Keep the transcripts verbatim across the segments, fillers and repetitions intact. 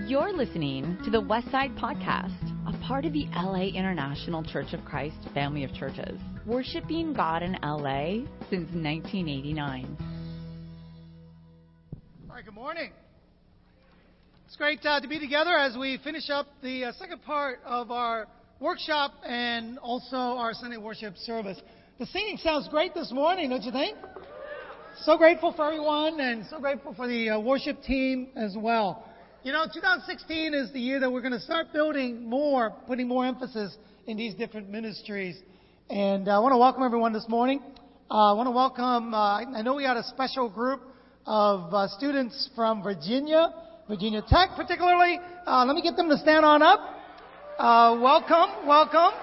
You're listening to the Westside Podcast, a part of the L A International Church of Christ family of churches, worshiping God in L A since nineteen eighty-nine. All right, good morning. It's great uh, to be together as we finish up the uh, second part of our workshop and also our Sunday worship service. The singing sounds great this morning, don't you think? So grateful for everyone and so grateful for the uh, worship team as well. You know, two thousand sixteen is the year that we're going to start building more, putting more emphasis in these different ministries. And uh, I want to welcome everyone this morning. Uh, I want to welcome, uh, I know we had a special group of uh, students from Virginia, Virginia Tech particularly. Uh, let me get them to stand on up. Uh, welcome, welcome.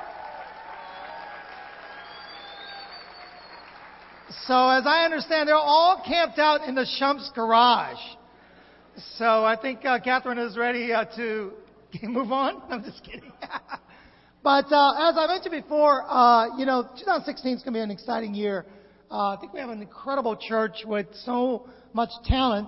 So as I understand, they're all camped out in the Shump's garage. So I think uh, Catherine is ready uh, to move on. I'm just kidding. But uh, as I mentioned before, uh, you know, twenty sixteen is going to be an exciting year. Uh, I think we have an incredible church with so much talent,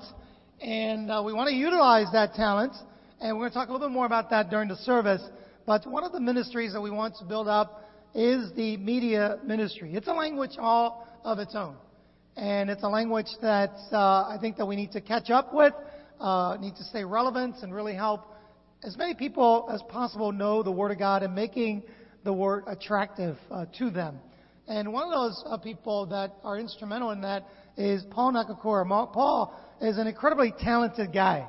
and uh, we want to utilize that talent. And we're going to talk a little bit more about that during the service. But one of the ministries that we want to build up is the media ministry. It's a language all of its own, and it's a language that uh, I think that we need to catch up with. Uh, need to stay relevant and really help as many people as possible know the Word of God and making the Word attractive uh, to them. And one of those uh, people that are instrumental in that is Paul Nakakura. Paul is an incredibly talented guy,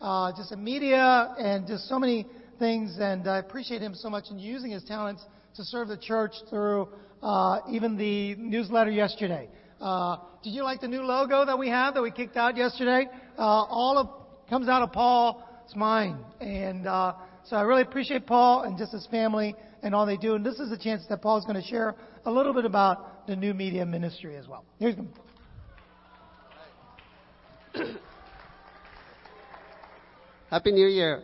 uh, just in media and just so many things. And I appreciate him so much in using his talents to serve the church through uh, even the newsletter yesterday. Uh, did you like the new logo that we have that we kicked out yesterday? Uh, all of comes out of Paul's mind. And uh, so I really appreciate Paul and just his family and all they do. And this is a chance that Paul's going to share a little bit about the new media ministry as well. Here's him. Happy New Year.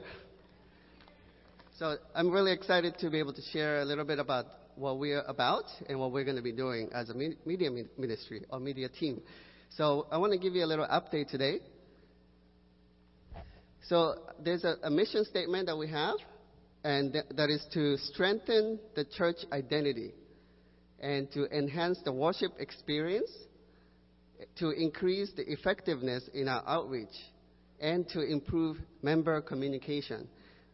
So I'm really excited to be able to share a little bit about what we're about and what we're going to be doing as a media ministry or media team. So I want to give you a little update today. So there's a, a mission statement that we have, and th- that is to strengthen the church identity and to enhance the worship experience, to increase the effectiveness in our outreach, and to improve member communication.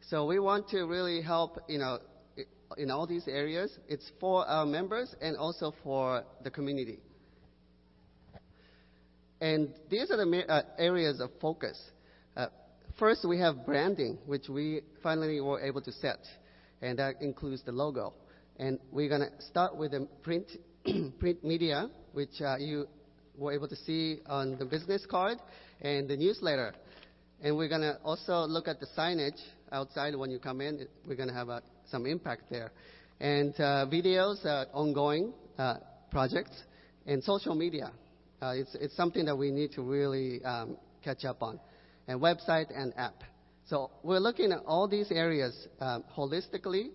So we want to really help, you know, in all these areas. It's for our members and also for the community. And these are the ma- uh, areas of focus. Uh, first, we have branding, which we finally were able to set, and that includes the logo. And we're going to start with the print, print media, which uh, you were able to see on the business card and the newsletter. And we're going to also look at the signage outside when you come in. We're going to have a some impact there. And uh, videos, uh, ongoing uh, projects, and social media. Uh, it's, it's something that we need to really um, catch up on. And website and app. So we're looking at all these areas um, holistically.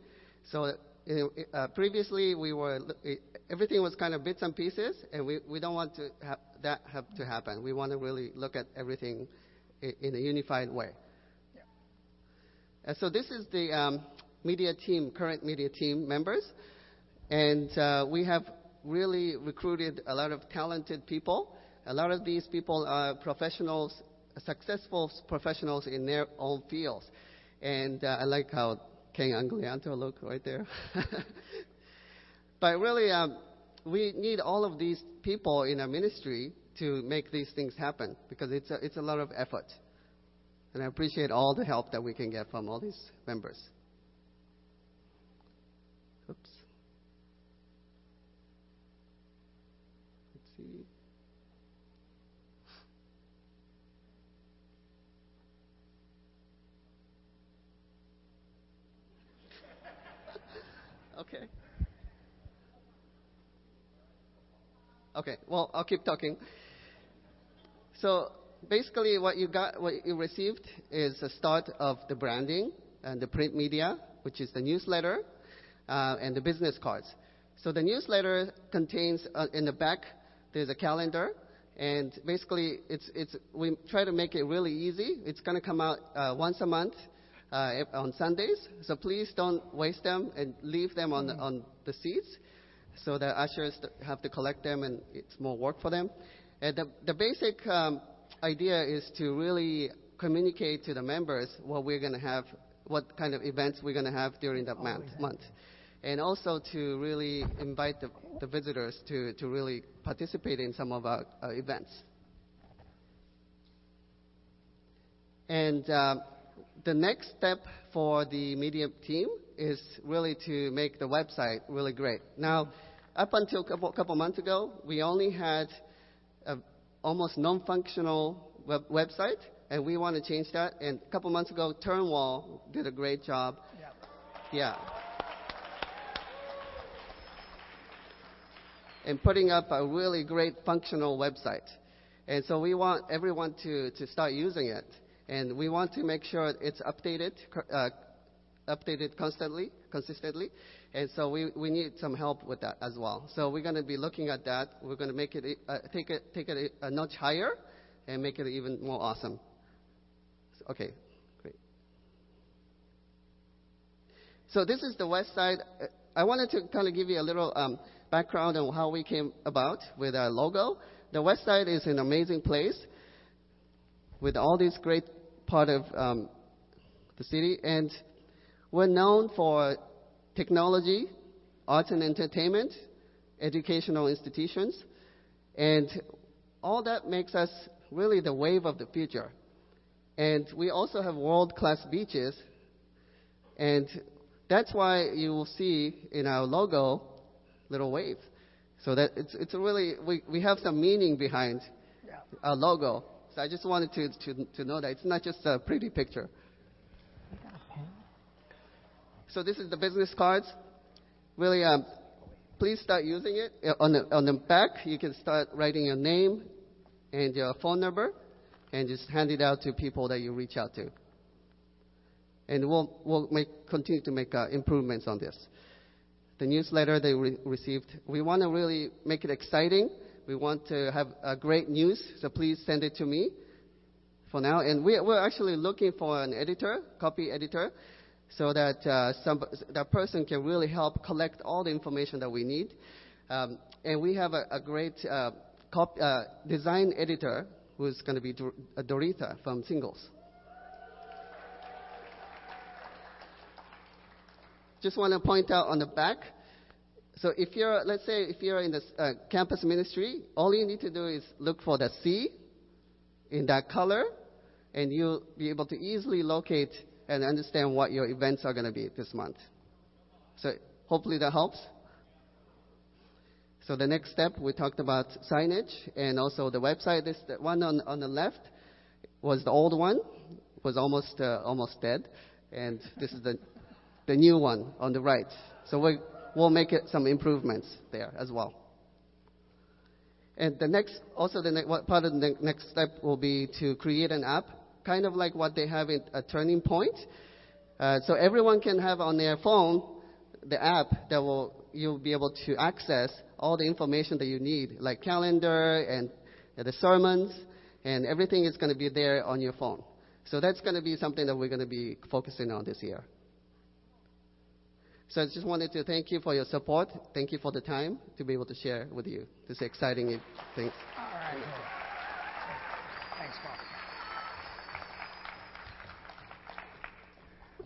So uh, previously, we were everything was kind of bits and pieces, and we, we don't want to have that have to happen. We want to really look at everything in a unified way. Yeah. And so this is the Um, media team, current media team members, and uh, we have really recruited a lot of talented people. A lot of these people are professionals, successful professionals in their own fields, and uh, I like how King Anglianto look right there. But really, um, we need all of these people in our ministry to make these things happen, because it's a, it's a lot of effort, and I appreciate all the help that we can get from all these members. Oops. Let's see. Okay. Okay. Well, I'll keep talking. So basically, what you got, what you received, is the start of the branding and the print media, which is the newsletter. Uh, and the business cards. So the newsletter contains, uh, in the back, there's a calendar, And basically, it's it's we try to make it really easy. It's going to come out uh, once a month uh, on Sundays. So please don't waste them and leave them on, mm-hmm. on the seats so the ushers have to collect them and it's more work for them. And the, the basic um, idea is to really communicate to the members what we're going to have, what kind of events we're going to have during the month. month. And also to really invite the, the visitors to, to really participate in some of our uh, events. And uh, the next step for the media team is really to make the website really great. Now, up until a couple, couple months ago, we only had an almost non-functional web, website, and we want to change that. And a couple months ago, Turnwall did a great job. Yep. Yeah. And putting up a really great functional website. And so we want everyone to, to start using it. And we want to make sure it's updated, uh, updated constantly, consistently. And so we, we need some help with that as well. So we're going to be looking at that. We're going to make it, uh, take it, take it a notch higher and make it even more awesome. Okay, great. So this is the West Side. I wanted to kind of give you a little um, background on how we came about with our logo. The West Side is an amazing place with all these great part of um, the city, and we're known for technology, arts and entertainment, educational institutions, and all that makes us really the wave of the future. And we also have world-class beaches, and that's why you will see in our logo little wave. So that it's it's really we, we have some meaning behind yeah. our logo. So I just wanted to, to to know that it's not just a pretty picture. So this is the business cards. Really, um, please start using it. On the on the back, you can start writing your name and your phone number, and just hand it out to people that you reach out to. And we'll we'll make continue to make uh, improvements on this. The newsletter they re- received. We want to really make it exciting. We want to have uh, great news, so please send it to me for now. And we, we're actually looking for an editor, copy editor, so that uh, some, that person can really help collect all the information that we need. Um, and we have a, a great uh, cop, uh, design editor who's going to be Dor- Dorita from Singles. Just want to point out on the back. So if you're, let's say, if you're in the uh, campus ministry, all you need to do is look for the C in that color, and you'll be able to easily locate and understand what your events are going to be this month. So hopefully that helps. So the next step, we talked about signage and also the website. This the one on on the left was the old one, was almost uh, almost dead, and this is the the new one on the right. So we, we'll make it some improvements there as well. And the next, also the ne- part of the next step will be to create an app, kind of like what they have in a Turning Point. Uh, so everyone can have on their phone the app that will, you'll be able to access all the information that you need, like calendar and the sermons, and everything is going to be there on your phone. So that's going to be something that we're going to be focusing on this year. So I just wanted to thank you for your support. Thank you for the time to be able to share with you this exciting thing. All right. Thanks,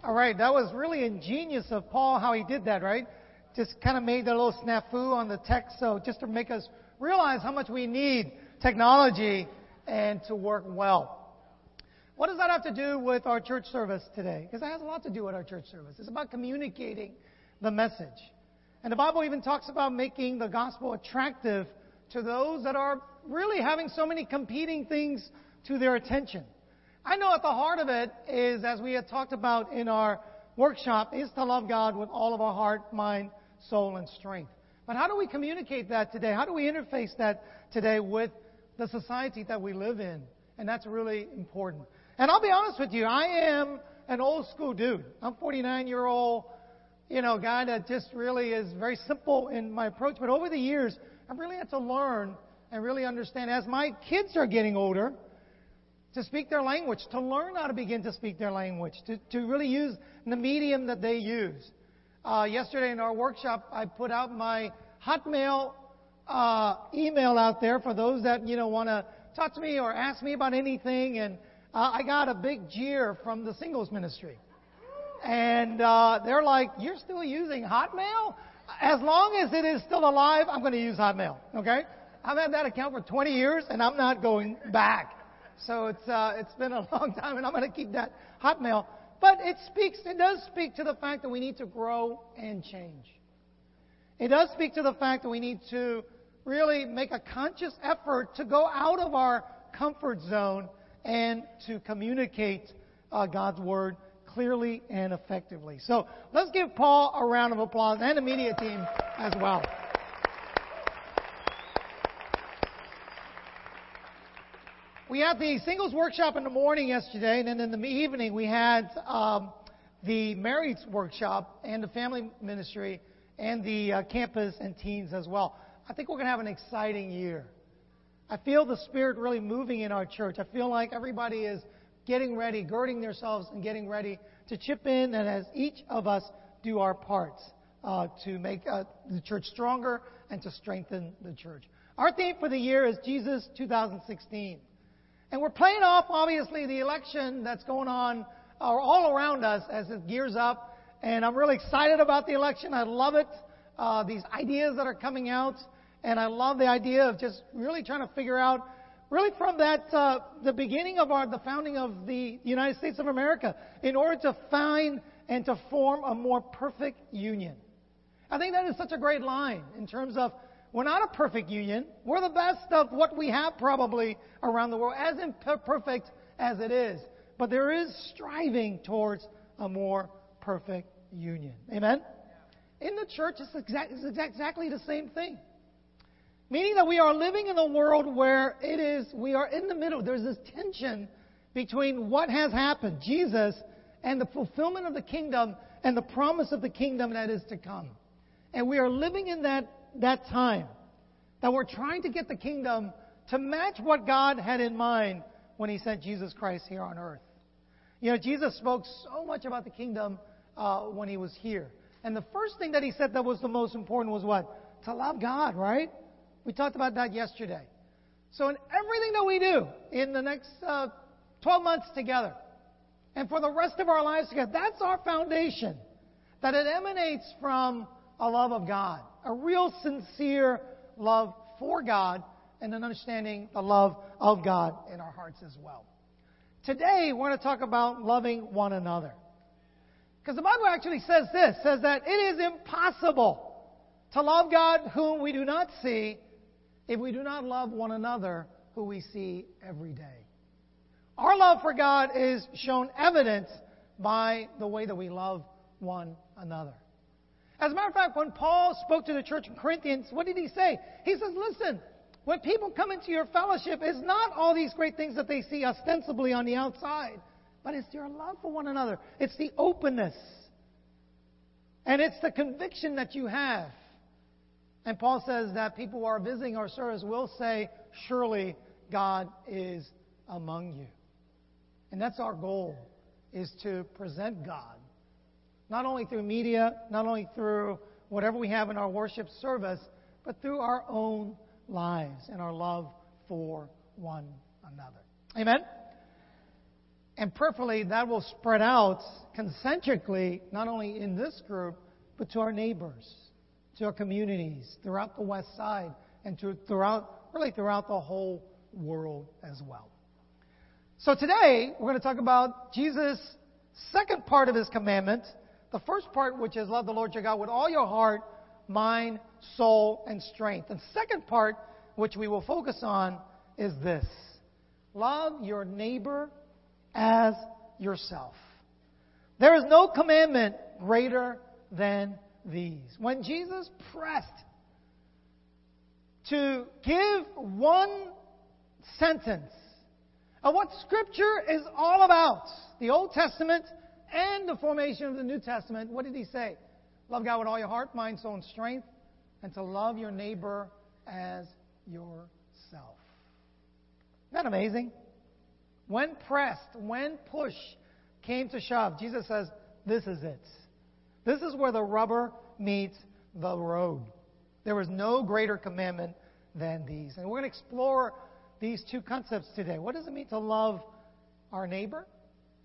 Paul. All right. That was really ingenious of Paul how he did that, right? Just kind of made that little snafu on the text. So just to make us realize how much we need technology and to work well. What does that have to do with our church service today? Because it has a lot to do with our church service. It's about communicating the message. And the Bible even talks about making the gospel attractive to those that are really having so many competing things to their attention. I know at the heart of it is, as we had talked about in our workshop, is to love God with all of our heart, mind, soul, and strength. But how do we communicate that today? How do we interface that today with the society that we live in? And that's really important. And I'll be honest with you, I am an old school dude. I'm a forty-nine-year-old, you know, guy that just really is very simple in my approach. But over the years, I've really had to learn and really understand, as my kids are getting older, to speak their language, to learn how to begin to speak their language, to, to really use the medium that they use. Uh, yesterday in our workshop, I put out my Hotmail uh, email out there for those that, you know, want to talk to me or ask me about anything. And uh, I got a big jeer from the singles ministry. And uh, they're like, you're still using Hotmail? As long as it is still alive, I'm going to use Hotmail, okay? I've had that account for twenty years, and I'm not going back. So it's uh, it's been a long time, and I'm going to keep that Hotmail. But it speaks, it does speak to the fact that we need to grow and change. It does speak to the fact that we need to really make a conscious effort to go out of our comfort zone and to communicate uh, God's Word clearly and effectively. So let's give Paul a round of applause, and the media team as well. We had the singles workshop in the morning yesterday, and then in the evening we had um, the marrieds workshop and the family ministry and the uh, campus and teens as well. I think we're going to have an exciting year. I feel the Spirit really moving in our church. I feel like everybody is getting ready, girding themselves and getting ready to chip in, and as each of us do our parts uh, to make uh, the church stronger and to strengthen the church. Our theme for the year is Jesus two thousand sixteen. And we're playing off, obviously, the election that's going on uh, all around us as it gears up. And I'm really excited about the election. I love it. Uh, these ideas that are coming out. And I love the idea of just really trying to figure out, really from that, uh, the beginning of our, the founding of the United States of America, in order to find and to form a more perfect union. I think that is such a great line in terms of, we're not a perfect union. We're the best of what we have probably around the world, as imperfect as it is. But there is striving towards a more perfect union. Amen? In the church, it's, exact, it's exactly the same thing. Meaning that we are living in a world where it is, we are in the middle. There's this tension between what has happened, Jesus, and the fulfillment of the kingdom and the promise of the kingdom that is to come. And we are living in that that time that we're trying to get the kingdom to match what God had in mind when He sent Jesus Christ here on earth. You know, Jesus spoke so much about the kingdom uh, when He was here. And the first thing that He said that was the most important was what? To love God, right? We talked about that yesterday. So in everything that we do in the next uh, twelve months together and for the rest of our lives together, that's our foundation, that it emanates from a love of God, a real sincere love for God, and an understanding the love of God in our hearts as well. Today, we're going to talk about loving one another. Because the Bible actually says this, says that it is impossible to love God whom we do not see if we do not love one another who we see every day. Our love for God is shown evidence by the way that we love one another. As a matter of fact, when Paul spoke to the church in Corinthians, what did he say? He says, listen, when people come into your fellowship, it's not all these great things that they see ostensibly on the outside, but it's your love for one another. It's the openness. And it's the conviction that you have. And Paul says that people who are visiting our service will say, surely God is among you. And that's our goal, is to present God. Not only through media, not only through whatever we have in our worship service, but through our own lives and our love for one another. Amen? And prayerfully, that will spread out concentrically, not only in this group, but to our neighbors, to our communities, throughout the West Side, and to throughout, really throughout the whole world as well. So today, we're going to talk about Jesus' second part of His commandment. The first part, which is love the Lord your God with all your heart, mind, soul, and strength. And second part, which we will focus on, is this. Love your neighbor as yourself. There is no commandment greater than these. When Jesus pressed to give one sentence of what Scripture is all about, the Old Testament and the formation of the New Testament, what did He say? Love God with all your heart, mind, soul, and strength, and to love your neighbor as yourself. Himself. Isn't that amazing? When pressed, when push came to shove, Jesus says, this is it. This is where the rubber meets the road. There was no greater commandment than these. And we're going to explore these two concepts today. What does it mean to love our neighbor?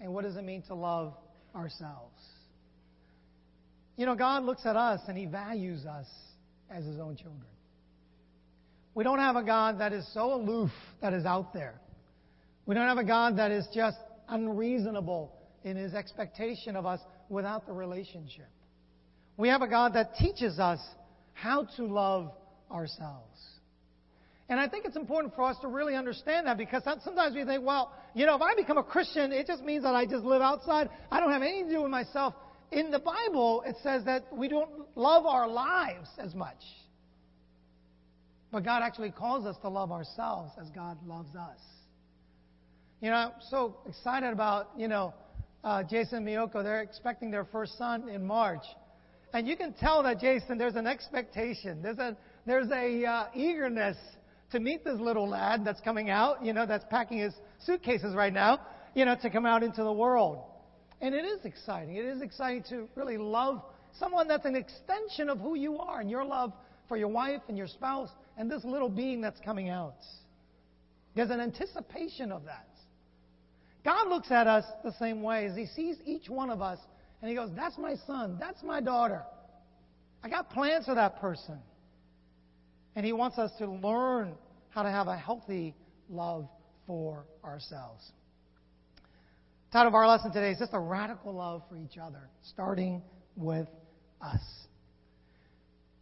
And what does it mean to love ourselves? You know, God looks at us and He values us as His own children. We don't have a God that is so aloof that is out there. We don't have a God that is just unreasonable in His expectation of us without the relationship. We have a God that teaches us how to love ourselves. And I think it's important for us to really understand that, because sometimes we think, well, you know, if I become a Christian, it just means that I just live outside. I don't have anything to do with myself. In the Bible, it says that we don't love our lives as much. But God actually calls us to love ourselves as God loves us. You know, I'm so excited about, you know, uh, Jason and Miyoko. They're expecting their first son in March. And you can tell that, Jason, there's an expectation. There's a, there's a uh, eagerness to meet this little lad that's coming out, you know, that's packing his suitcases right now, you know, to come out into the world. And it is exciting. It is exciting to really love someone that's an extension of who you are and your love for your wife and your spouse and this little being that's coming out. There's an anticipation of that. God looks at us the same way as He sees each one of us and He goes, that's my son, that's my daughter. I got plans for that person. And He wants us to learn how to have a healthy love for ourselves. The title of our lesson today is just a radical love for each other, starting with us.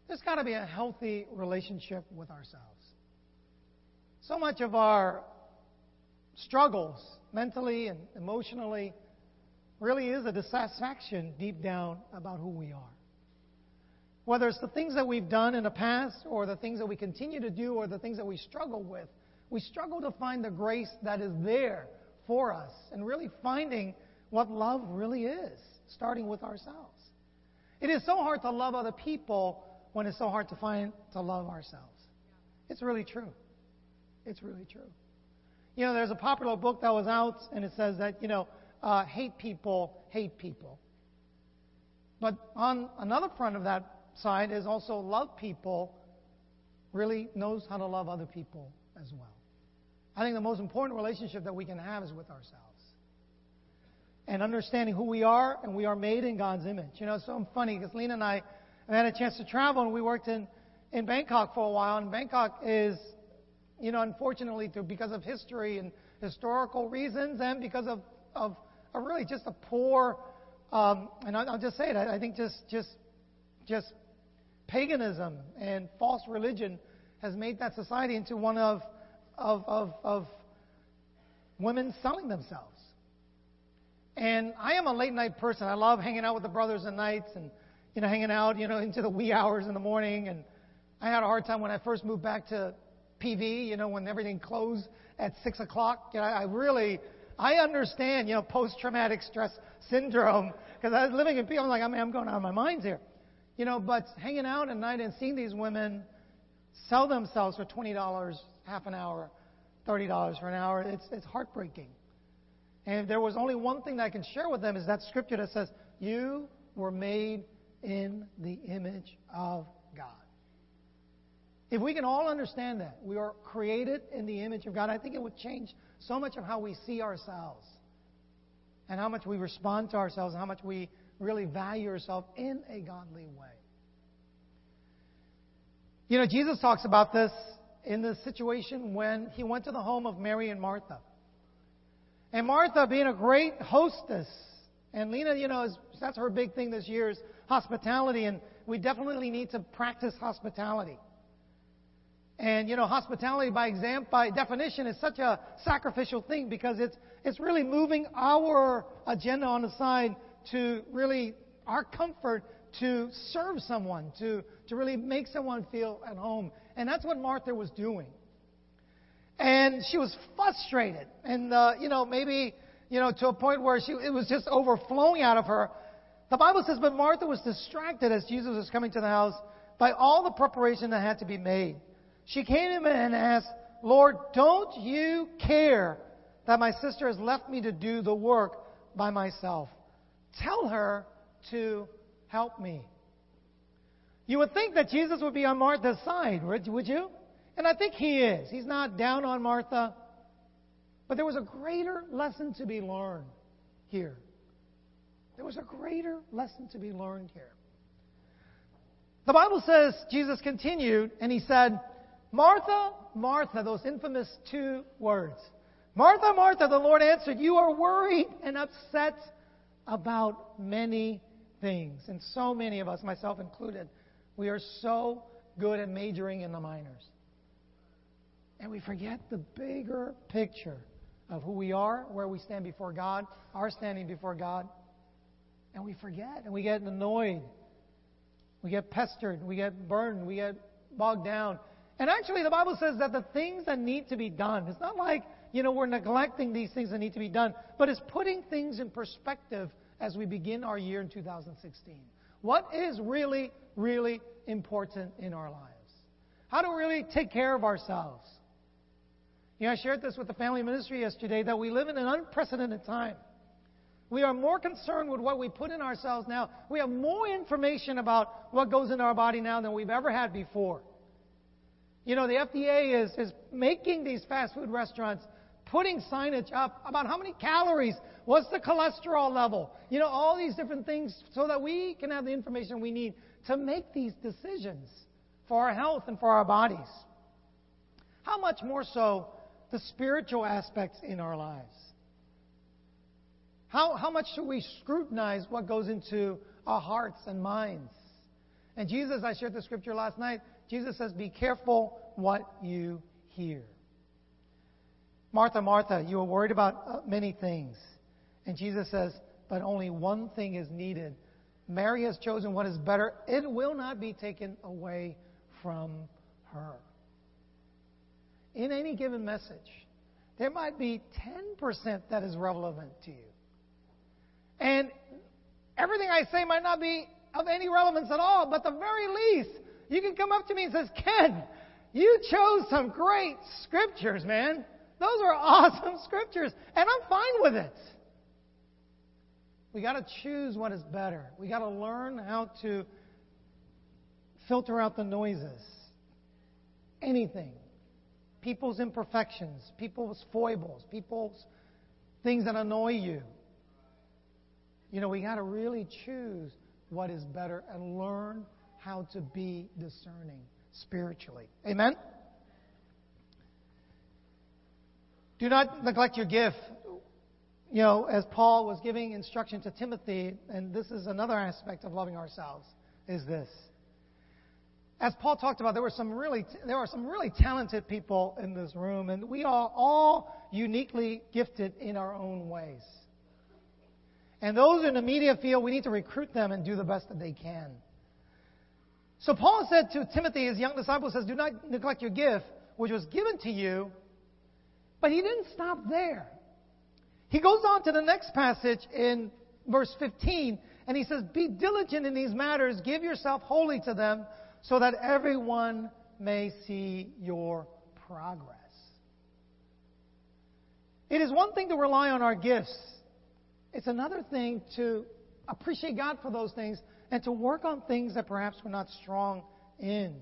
There's got to be a healthy relationship with ourselves. So much of our struggles, mentally and emotionally, really is a dissatisfaction deep down about who we are. Whether it's the things that we've done in the past or the things that we continue to do or the things that we struggle with, we struggle to find the grace that is there for us and really finding what love really is, starting with ourselves. It is so hard to love other people when it's so hard to find to love ourselves. It's really true. It's really true. You know, there's a popular book that was out, and it says that, you know, uh, hate people, hate people. But on another front of that side is also love people, really knows how to love other people as well. I think the most important relationship that we can have is with ourselves. And understanding who we are, and we are made in God's image. You know, it's so funny, because Lena and I had a chance to travel, and we worked in, in Bangkok for a while, and Bangkok is... You know, unfortunately, through, because of history and historical reasons and because of, of, of really just a poor, um, and I'll, I'll just say it, I, I think just, just, just paganism and false religion has made that society into one of, of, of, of women selling themselves. And I am a late night person. I love hanging out with the brothers at nights and, you know, hanging out, you know, into the wee hours in the morning. And I had a hard time when I first moved back to P V, you know, when everything closed at six o'clock. You know, I really, I understand, you know, post-traumatic stress syndrome, because I was living in P V. I'm like, I mean, I'm going out of my mind here. You know, but hanging out at night and seeing these women sell themselves for twenty dollars half an hour, thirty dollars for an hour, it's it's heartbreaking. And if there was only one thing that I can share with them is that scripture that says, you were made in the image of God. If we can all understand that, we are created in the image of God, I think it would change so much of how we see ourselves and how much we respond to ourselves and how much we really value ourselves in a godly way. You know, Jesus talks about this in this situation when He went to the home of Mary and Martha. And Martha, being a great hostess, and Lena, you know, is, that's her big thing this year is hospitality, and we definitely need to practice hospitality. And, you know, hospitality by example, by definition is such a sacrificial thing because it's it's really moving our agenda on the side to really our comfort to serve someone, to, to really make someone feel at home. And that's what Martha was doing. And she was frustrated. And, uh, you know, maybe, you know, to a point where she it was just overflowing out of her. The Bible says, but Martha was distracted as Jesus was coming to the house by all the preparation that had to be made. She came to him and asked, Lord, don't you care that my sister has left me to do the work by myself? Tell her to help me. You would think that Jesus would be on Martha's side, would you? And I think he is. He's not down on Martha. But there was a greater lesson to be learned here. There was a greater lesson to be learned here. The Bible says, Jesus continued, and he said, Martha, Martha, those infamous two words. Martha, Martha, the Lord answered, you are worried and upset about many things. And so many of us, myself included, we are so good at majoring in the minors. And we forget the bigger picture of who we are, where we stand before God, our standing before God. And we forget, and we get annoyed. We get pestered, we get burned, we get bogged down. And actually the Bible says that the things that need to be done, it's not like, you know, we're neglecting these things that need to be done, but it's putting things in perspective as we begin our year in two thousand sixteen. What is really, really important in our lives? How do we really take care of ourselves? You know, I shared this with the family ministry yesterday, that we live in an unprecedented time. We are more concerned with what we put in ourselves now. We have more information about what goes into our body now than we've ever had before. You know, the F D A is, is making these fast food restaurants, putting signage up about how many calories, what's the cholesterol level, you know, all these different things so that we can have the information we need to make these decisions for our health and for our bodies. How much more so the spiritual aspects in our lives? How, how much should we scrutinize what goes into our hearts and minds? And Jesus, I shared the scripture last night, Jesus says, be careful what you hear. Martha, Martha, you are worried about many things. And Jesus says, but only one thing is needed. Mary has chosen what is better. It will not be taken away from her. In any given message, there might be ten percent that is relevant to you. And everything I say might not be of any relevance at all, but at the very least, you can come up to me and says, Ken, you chose some great scriptures, man. Those are awesome scriptures, and I'm fine with it. We got to choose what is better. We got to learn how to filter out the noises. Anything. People's imperfections, people's foibles, people's things that annoy you. You know, we got to really choose what is better and learn how to be discerning spiritually. Amen? Do not neglect your gift. You know, as Paul was giving instruction to Timothy, and this is another aspect of loving ourselves, is this. As Paul talked about, there were some really there are some really talented people in this room, and we are all uniquely gifted in our own ways. And those in the media field, we need to recruit them and do the best that they can. So Paul said to Timothy, his young disciple, says, do not neglect your gift, which was given to you. But he didn't stop there. He goes on to the next passage in verse fifteen, and he says, be diligent in these matters, give yourself wholly to them, so that everyone may see your progress. It is one thing to rely on our gifts. It's another thing to appreciate God for those things, and to work on things that perhaps we're not strong in.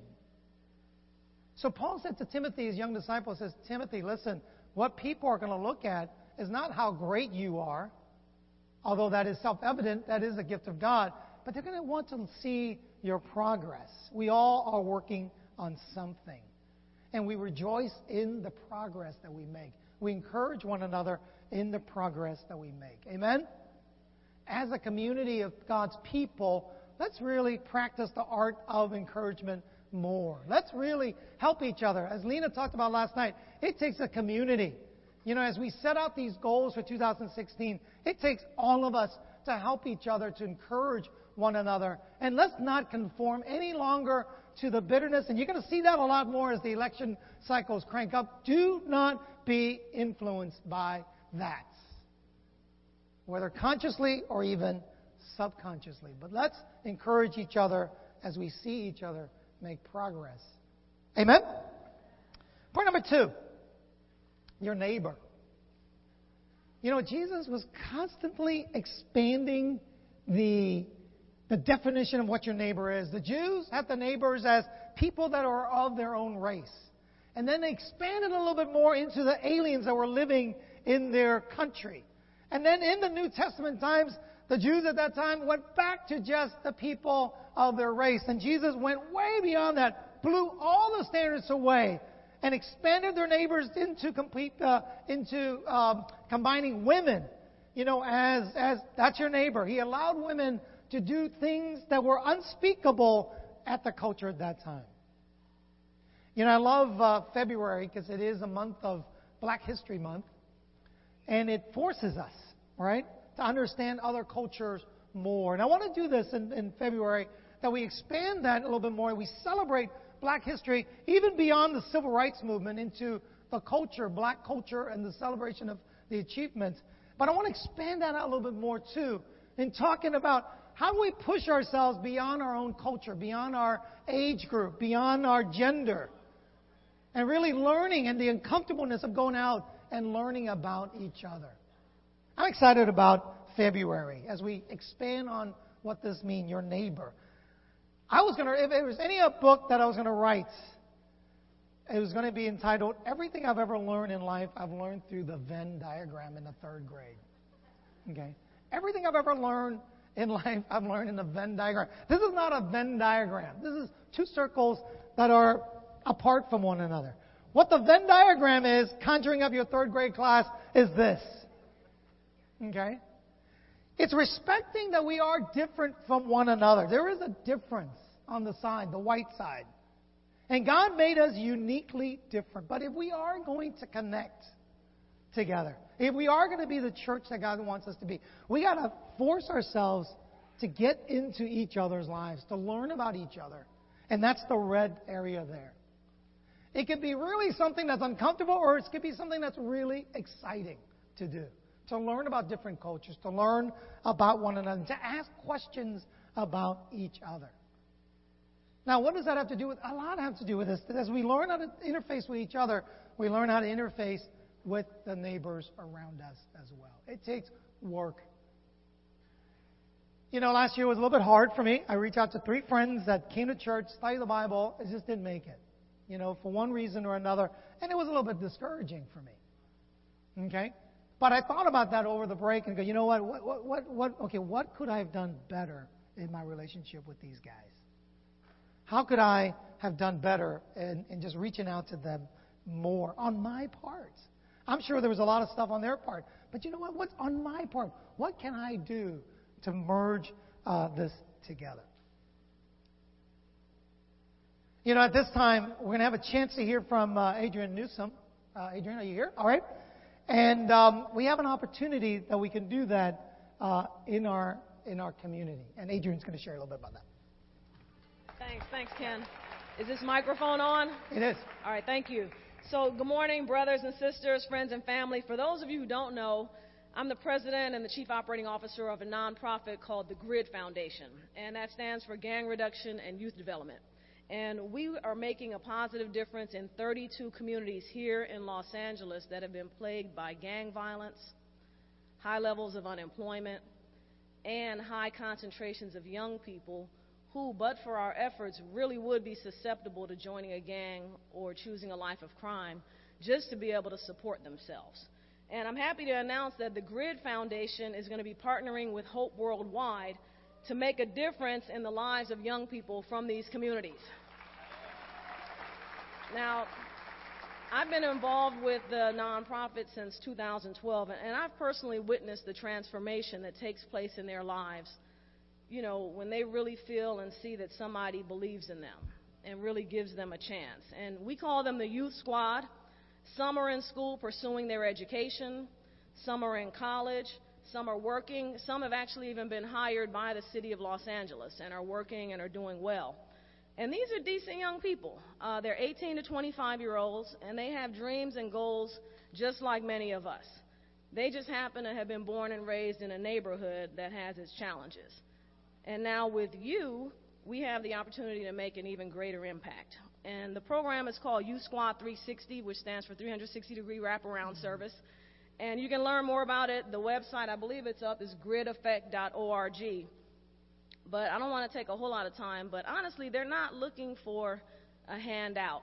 So Paul said to Timothy, his young disciple, says, Timothy, listen, what people are going to look at is not how great you are, although that is self-evident, that is a gift of God, but they're going to want to see your progress. We all are working on something, and we rejoice in the progress that we make. We encourage one another in the progress that we make. Amen? As a community of God's people, let's really practice the art of encouragement more. Let's really help each other. As Lena talked about last night, it takes a community. You know, as we set out these goals for two thousand sixteen, it takes all of us to help each other, to encourage one another. And let's not conform any longer to the bitterness. And you're going to see that a lot more as the election cycles crank up. Do not be influenced by that, whether consciously or even subconsciously. But let's encourage each other as we see each other make progress. Amen? Point number two, your neighbor. You know, Jesus was constantly expanding the, the definition of what your neighbor is. The Jews had the neighbors as people that are of their own race. And then they expanded a little bit more into the aliens that were living in their country. And then in the New Testament times, the Jews at that time went back to just the people of their race. And Jesus went way beyond that, blew all the standards away, and expanded their neighbors into complete uh, into um, combining women, you know, as as that's your neighbor. He allowed women to do things that were unspeakable at the culture at that time. You know, I love uh, February because it is a month of Black History Month, and it forces us, right, to understand other cultures more. And I want to do this in, in February, that we expand that a little bit more. We celebrate Black history, even beyond the civil rights movement, into the culture, Black culture, and the celebration of the achievements. But I want to expand that out a little bit more, too, in talking about how we push ourselves beyond our own culture, beyond our age group, beyond our gender, and really learning and the uncomfortableness of going out and learning about each other. I'm excited about February as we expand on what this means, your neighbor. I was going to, if it was any a book that I was going to write, it was going to be entitled, Everything I've Ever Learned in Life, I've Learned Through the Venn Diagram in the Third Grade. Okay? Everything I've ever learned in life, I've learned in the Venn Diagram. This is not a Venn diagram. This is two circles that are apart from one another. What the Venn diagram is, conjuring up your third grade class, is this. Okay? It's respecting that we are different from one another. There is a difference on the side, the white side. And God made us uniquely different. But if we are going to connect together, if we are going to be the church that God wants us to be, we got to force ourselves to get into each other's lives, to learn about each other. And that's the red area there. It could be really something that's uncomfortable, or it could be something that's really exciting to do. To learn about different cultures, to learn about one another, to ask questions about each other. Now, what does that have to do with? A lot have to do with this. As we learn how to interface with each other, we learn how to interface with the neighbors around us as well. It takes work. You know, last year was a little bit hard for me. I reached out to three friends that came to church, studied the Bible, and just didn't make it, you know, for one reason or another. And it was a little bit discouraging for me. Okay? But I thought about that over the break and go, you know what, what, what, what, what, okay, what could I have done better in my relationship with these guys? How could I have done better in, in just reaching out to them more on my part? I'm sure there was a lot of stuff on their part, but you know what, what's on my part? What can I do to merge uh, this together? You know, at this time, we're going to have a chance to hear from uh, Adrian Newsom. Uh, Adrian, are you here? All right. And um, we have an opportunity that we can do that uh, in our in our community. And Adrian's going to share a little bit about that. Thanks, thanks, Ken. Is this microphone on? It is. All right, thank you. So good morning, brothers and sisters, friends and family. For those of you who don't know, I'm the president and the chief operating officer of a nonprofit called the GRID Foundation, and that stands for Gang Reduction and Youth Development. And we are making a positive difference in thirty-two communities here in Los Angeles that have been plagued by gang violence, high levels of unemployment, and high concentrations of young people who, but for our efforts, really would be susceptible to joining a gang or choosing a life of crime just to be able to support themselves. And I'm happy to announce that the GRID Foundation is going to be partnering with Hope Worldwide to make a difference in the lives of young people from these communities. Now, I've been involved with the nonprofit since two thousand twelve, and I've personally witnessed the transformation that takes place in their lives, you know, when they really feel and see that somebody believes in them and really gives them a chance. And we call them the Youth Squad. Some are in school pursuing their education, some are in college, some are working, some have actually even been hired by the city of Los Angeles and are working and are doing well. And these are decent young people. Uh, they're eighteen to twenty-five-year-olds, and they have dreams and goals just like many of us. They just happen to have been born and raised in a neighborhood that has its challenges. And now with you, we have the opportunity to make an even greater impact. And the program is called Youth Squad three sixty, which stands for three sixty degree Wraparound Service. And you can learn more about it. The website, I believe it's up, is grid effect dot org. But I don't want to take a whole lot of time. But honestly, they're not looking for a handout.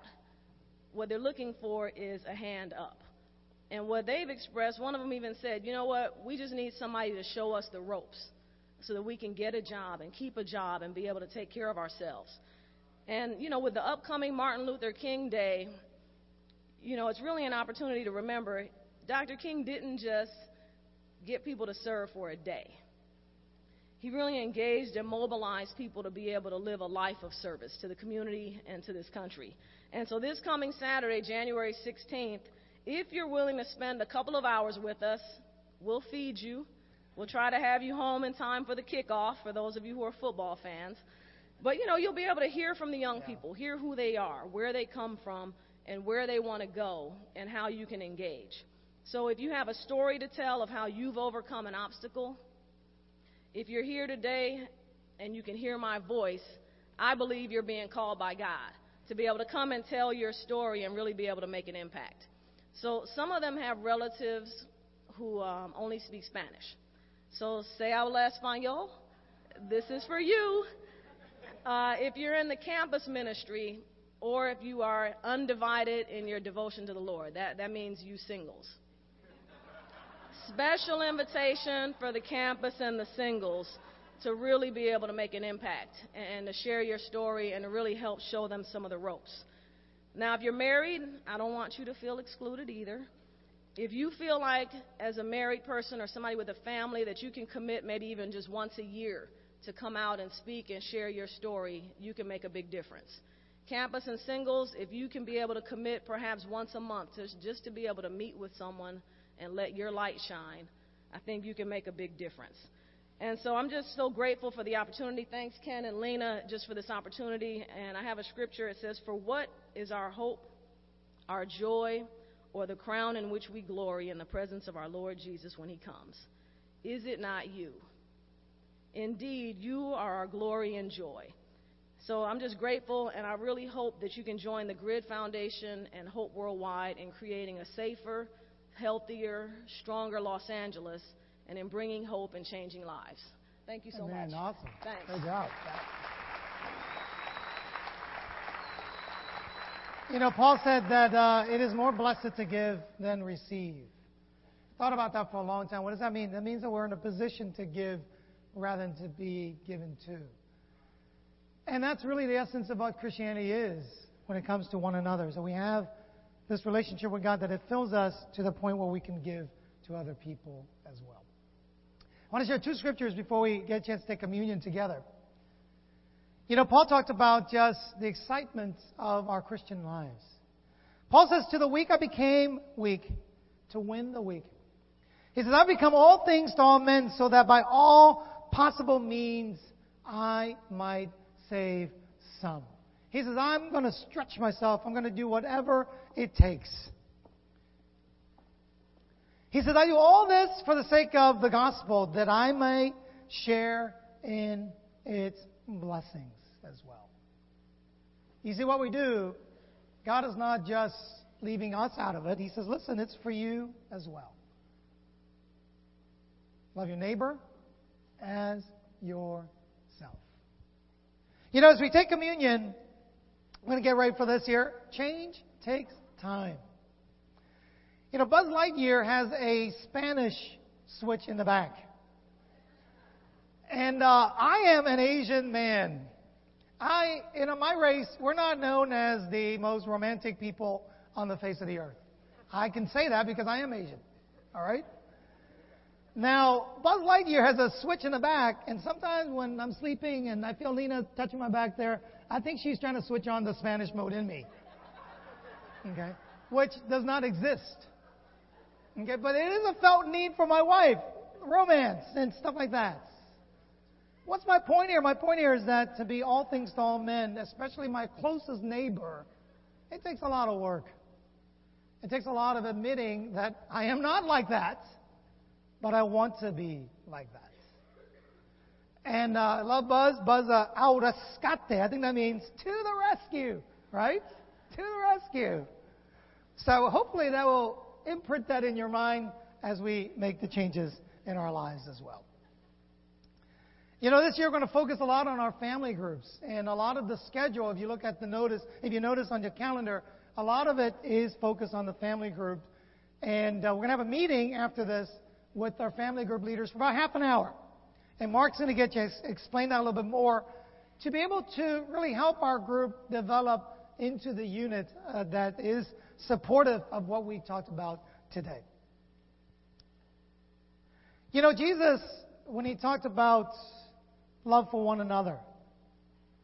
What they're looking for is a hand up. And what they've expressed, one of them even said, you know what, we just need somebody to show us the ropes so that we can get a job and keep a job and be able to take care of ourselves. And, you know, with the upcoming Martin Luther King Day, you know, it's really an opportunity to remember Doctor King didn't just get people to serve for a day. He really engaged and mobilized people to be able to live a life of service to the community and to this country. And so this coming Saturday, January sixteenth, if you're willing to spend a couple of hours with us, we'll feed you. We'll try to have you home in time for the kickoff, for those of you who are football fans. But, you know, you'll be able to hear from the young people, hear who they are, where they come from, and where they want to go, and how you can engage. So if you have a story to tell of how you've overcome an obstacle, if you're here today and you can hear my voice, I believe you're being called by God to be able to come and tell your story and really be able to make an impact. So some of them have relatives who um, only speak Spanish. So say habla español. This is for you. Uh, if you're in the campus ministry or if you are undivided in your devotion to the Lord, that, that means you singles. Special invitation for the campus and the singles to really be able to make an impact and to share your story and to really help show them some of the ropes. Now, if you're married, I don't want you to feel excluded either. If you feel like as a married person or somebody with a family that you can commit maybe even just once a year to come out and speak and share your story, you can make a big difference. Campus and singles, if you can be able to commit perhaps once a month to, just to be able to meet with someone and let your light shine, I think you can make a big difference. And so I'm just so grateful for the opportunity. Thanks, Ken and Lena, just for this opportunity. And I have a scripture. It says, "For what is our hope, our joy, or the crown in which we glory in the presence of our Lord Jesus when he comes? Is it not you? Indeed, you are our glory and joy." So I'm just grateful, and I really hope that you can join the GRID Foundation and Hope Worldwide in creating a safer, healthier, stronger Los Angeles, and in bringing hope and changing lives. Thank you so Amen. much. Awesome. Thanks. Good job. You know, Paul said that uh, it is more blessed to give than receive. Thought about that for a long time. What does that mean? That means that we're in a position to give rather than to be given to. And that's really the essence of what Christianity is when it comes to one another. So we have this relationship with God that it fills us to the point where we can give to other people as well. I want to share two scriptures before we get a chance to take communion together. You know, Paul talked about just the excitement of our Christian lives. Paul says, "To the weak I became weak, to win the weak." He says, "I've become all things to all men, so that by all possible means I might save some." He says, "I'm going to stretch myself. I'm going to do whatever it takes." He says, "I do all this for the sake of the gospel, that I may share in its blessings as well." You see what we do? God is not just leaving us out of it. He says, listen, it's for you as well. Love your neighbor as yourself. You know, as we take communion, I'm going to get right for this here. Change takes time. You know, Buzz Lightyear has a Spanish switch in the back. And uh, I am an Asian man. I, you know, my race, we're not known as the most romantic people on the face of the earth. I can say that because I am Asian. All right? Now, Buzz Lightyear has a switch in the back, and sometimes when I'm sleeping and I feel Lena touching my back there, I think she's trying to switch on the Spanish mode in me. Okay? Which does not exist. Okay, but it is a felt need for my wife, romance and stuff like that. What's my point here? My point here is that to be all things to all men, especially my closest neighbor, it takes a lot of work. It takes a lot of admitting that I am not like that, but I want to be like that. And uh, I love Buzz. Buzz, uh, au rescate. I think that means to the rescue, right? To the rescue. So hopefully that will imprint that in your mind as we make the changes in our lives as well. You know, this year we're going to focus a lot on our family groups, and a lot of the schedule, if you look at the notice, if you notice on your calendar, a lot of it is focused on the family group. And uh, we're going to have a meeting after this with our family group leaders for about half an hour. And Mark's going to get you to explain that a little bit more to be able to really help our group develop into the unit uh, that is supportive of what we talked about today. You know, Jesus, when he talked about love for one another,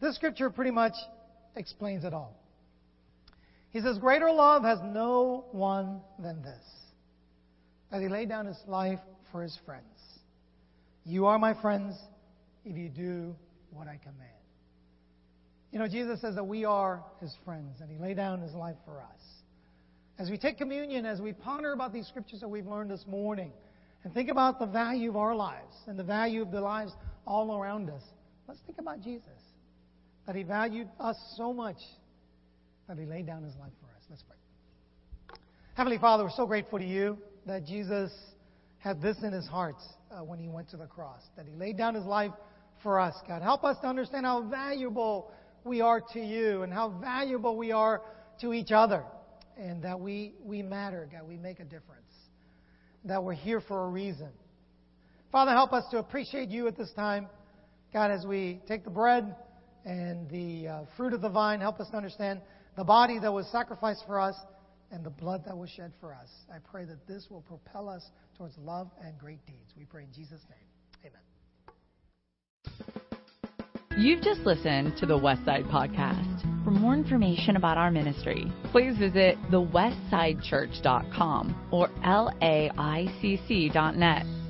this scripture pretty much explains it all. He says, greater love has no one than this, that he laid down his life for his friends. You are my friends if you do what I command. You know, Jesus says that we are his friends, and he laid down his life for us. As we take communion, as we ponder about these scriptures that we've learned this morning, and think about the value of our lives and the value of the lives all around us, let's think about Jesus, that he valued us so much that he laid down his life for us. Let's pray. Heavenly Father, we're so grateful to you that Jesus had this in his heart uh, when he went to the cross, that he laid down his life for us. God, help us to understand how valuable we are to you and how valuable we are to each other, and that we, we matter, God, we make a difference, that we're here for a reason. Father, help us to appreciate you at this time. God, as we take the bread and the uh, fruit of the vine, help us to understand the body that was sacrificed for us and the blood that was shed for us. I pray that this will propel us towards love and great deeds. We pray in Jesus' name. You've just listened to the Westside Podcast. For more information about our ministry, please visit the westside church dot com or L A I C C dot net.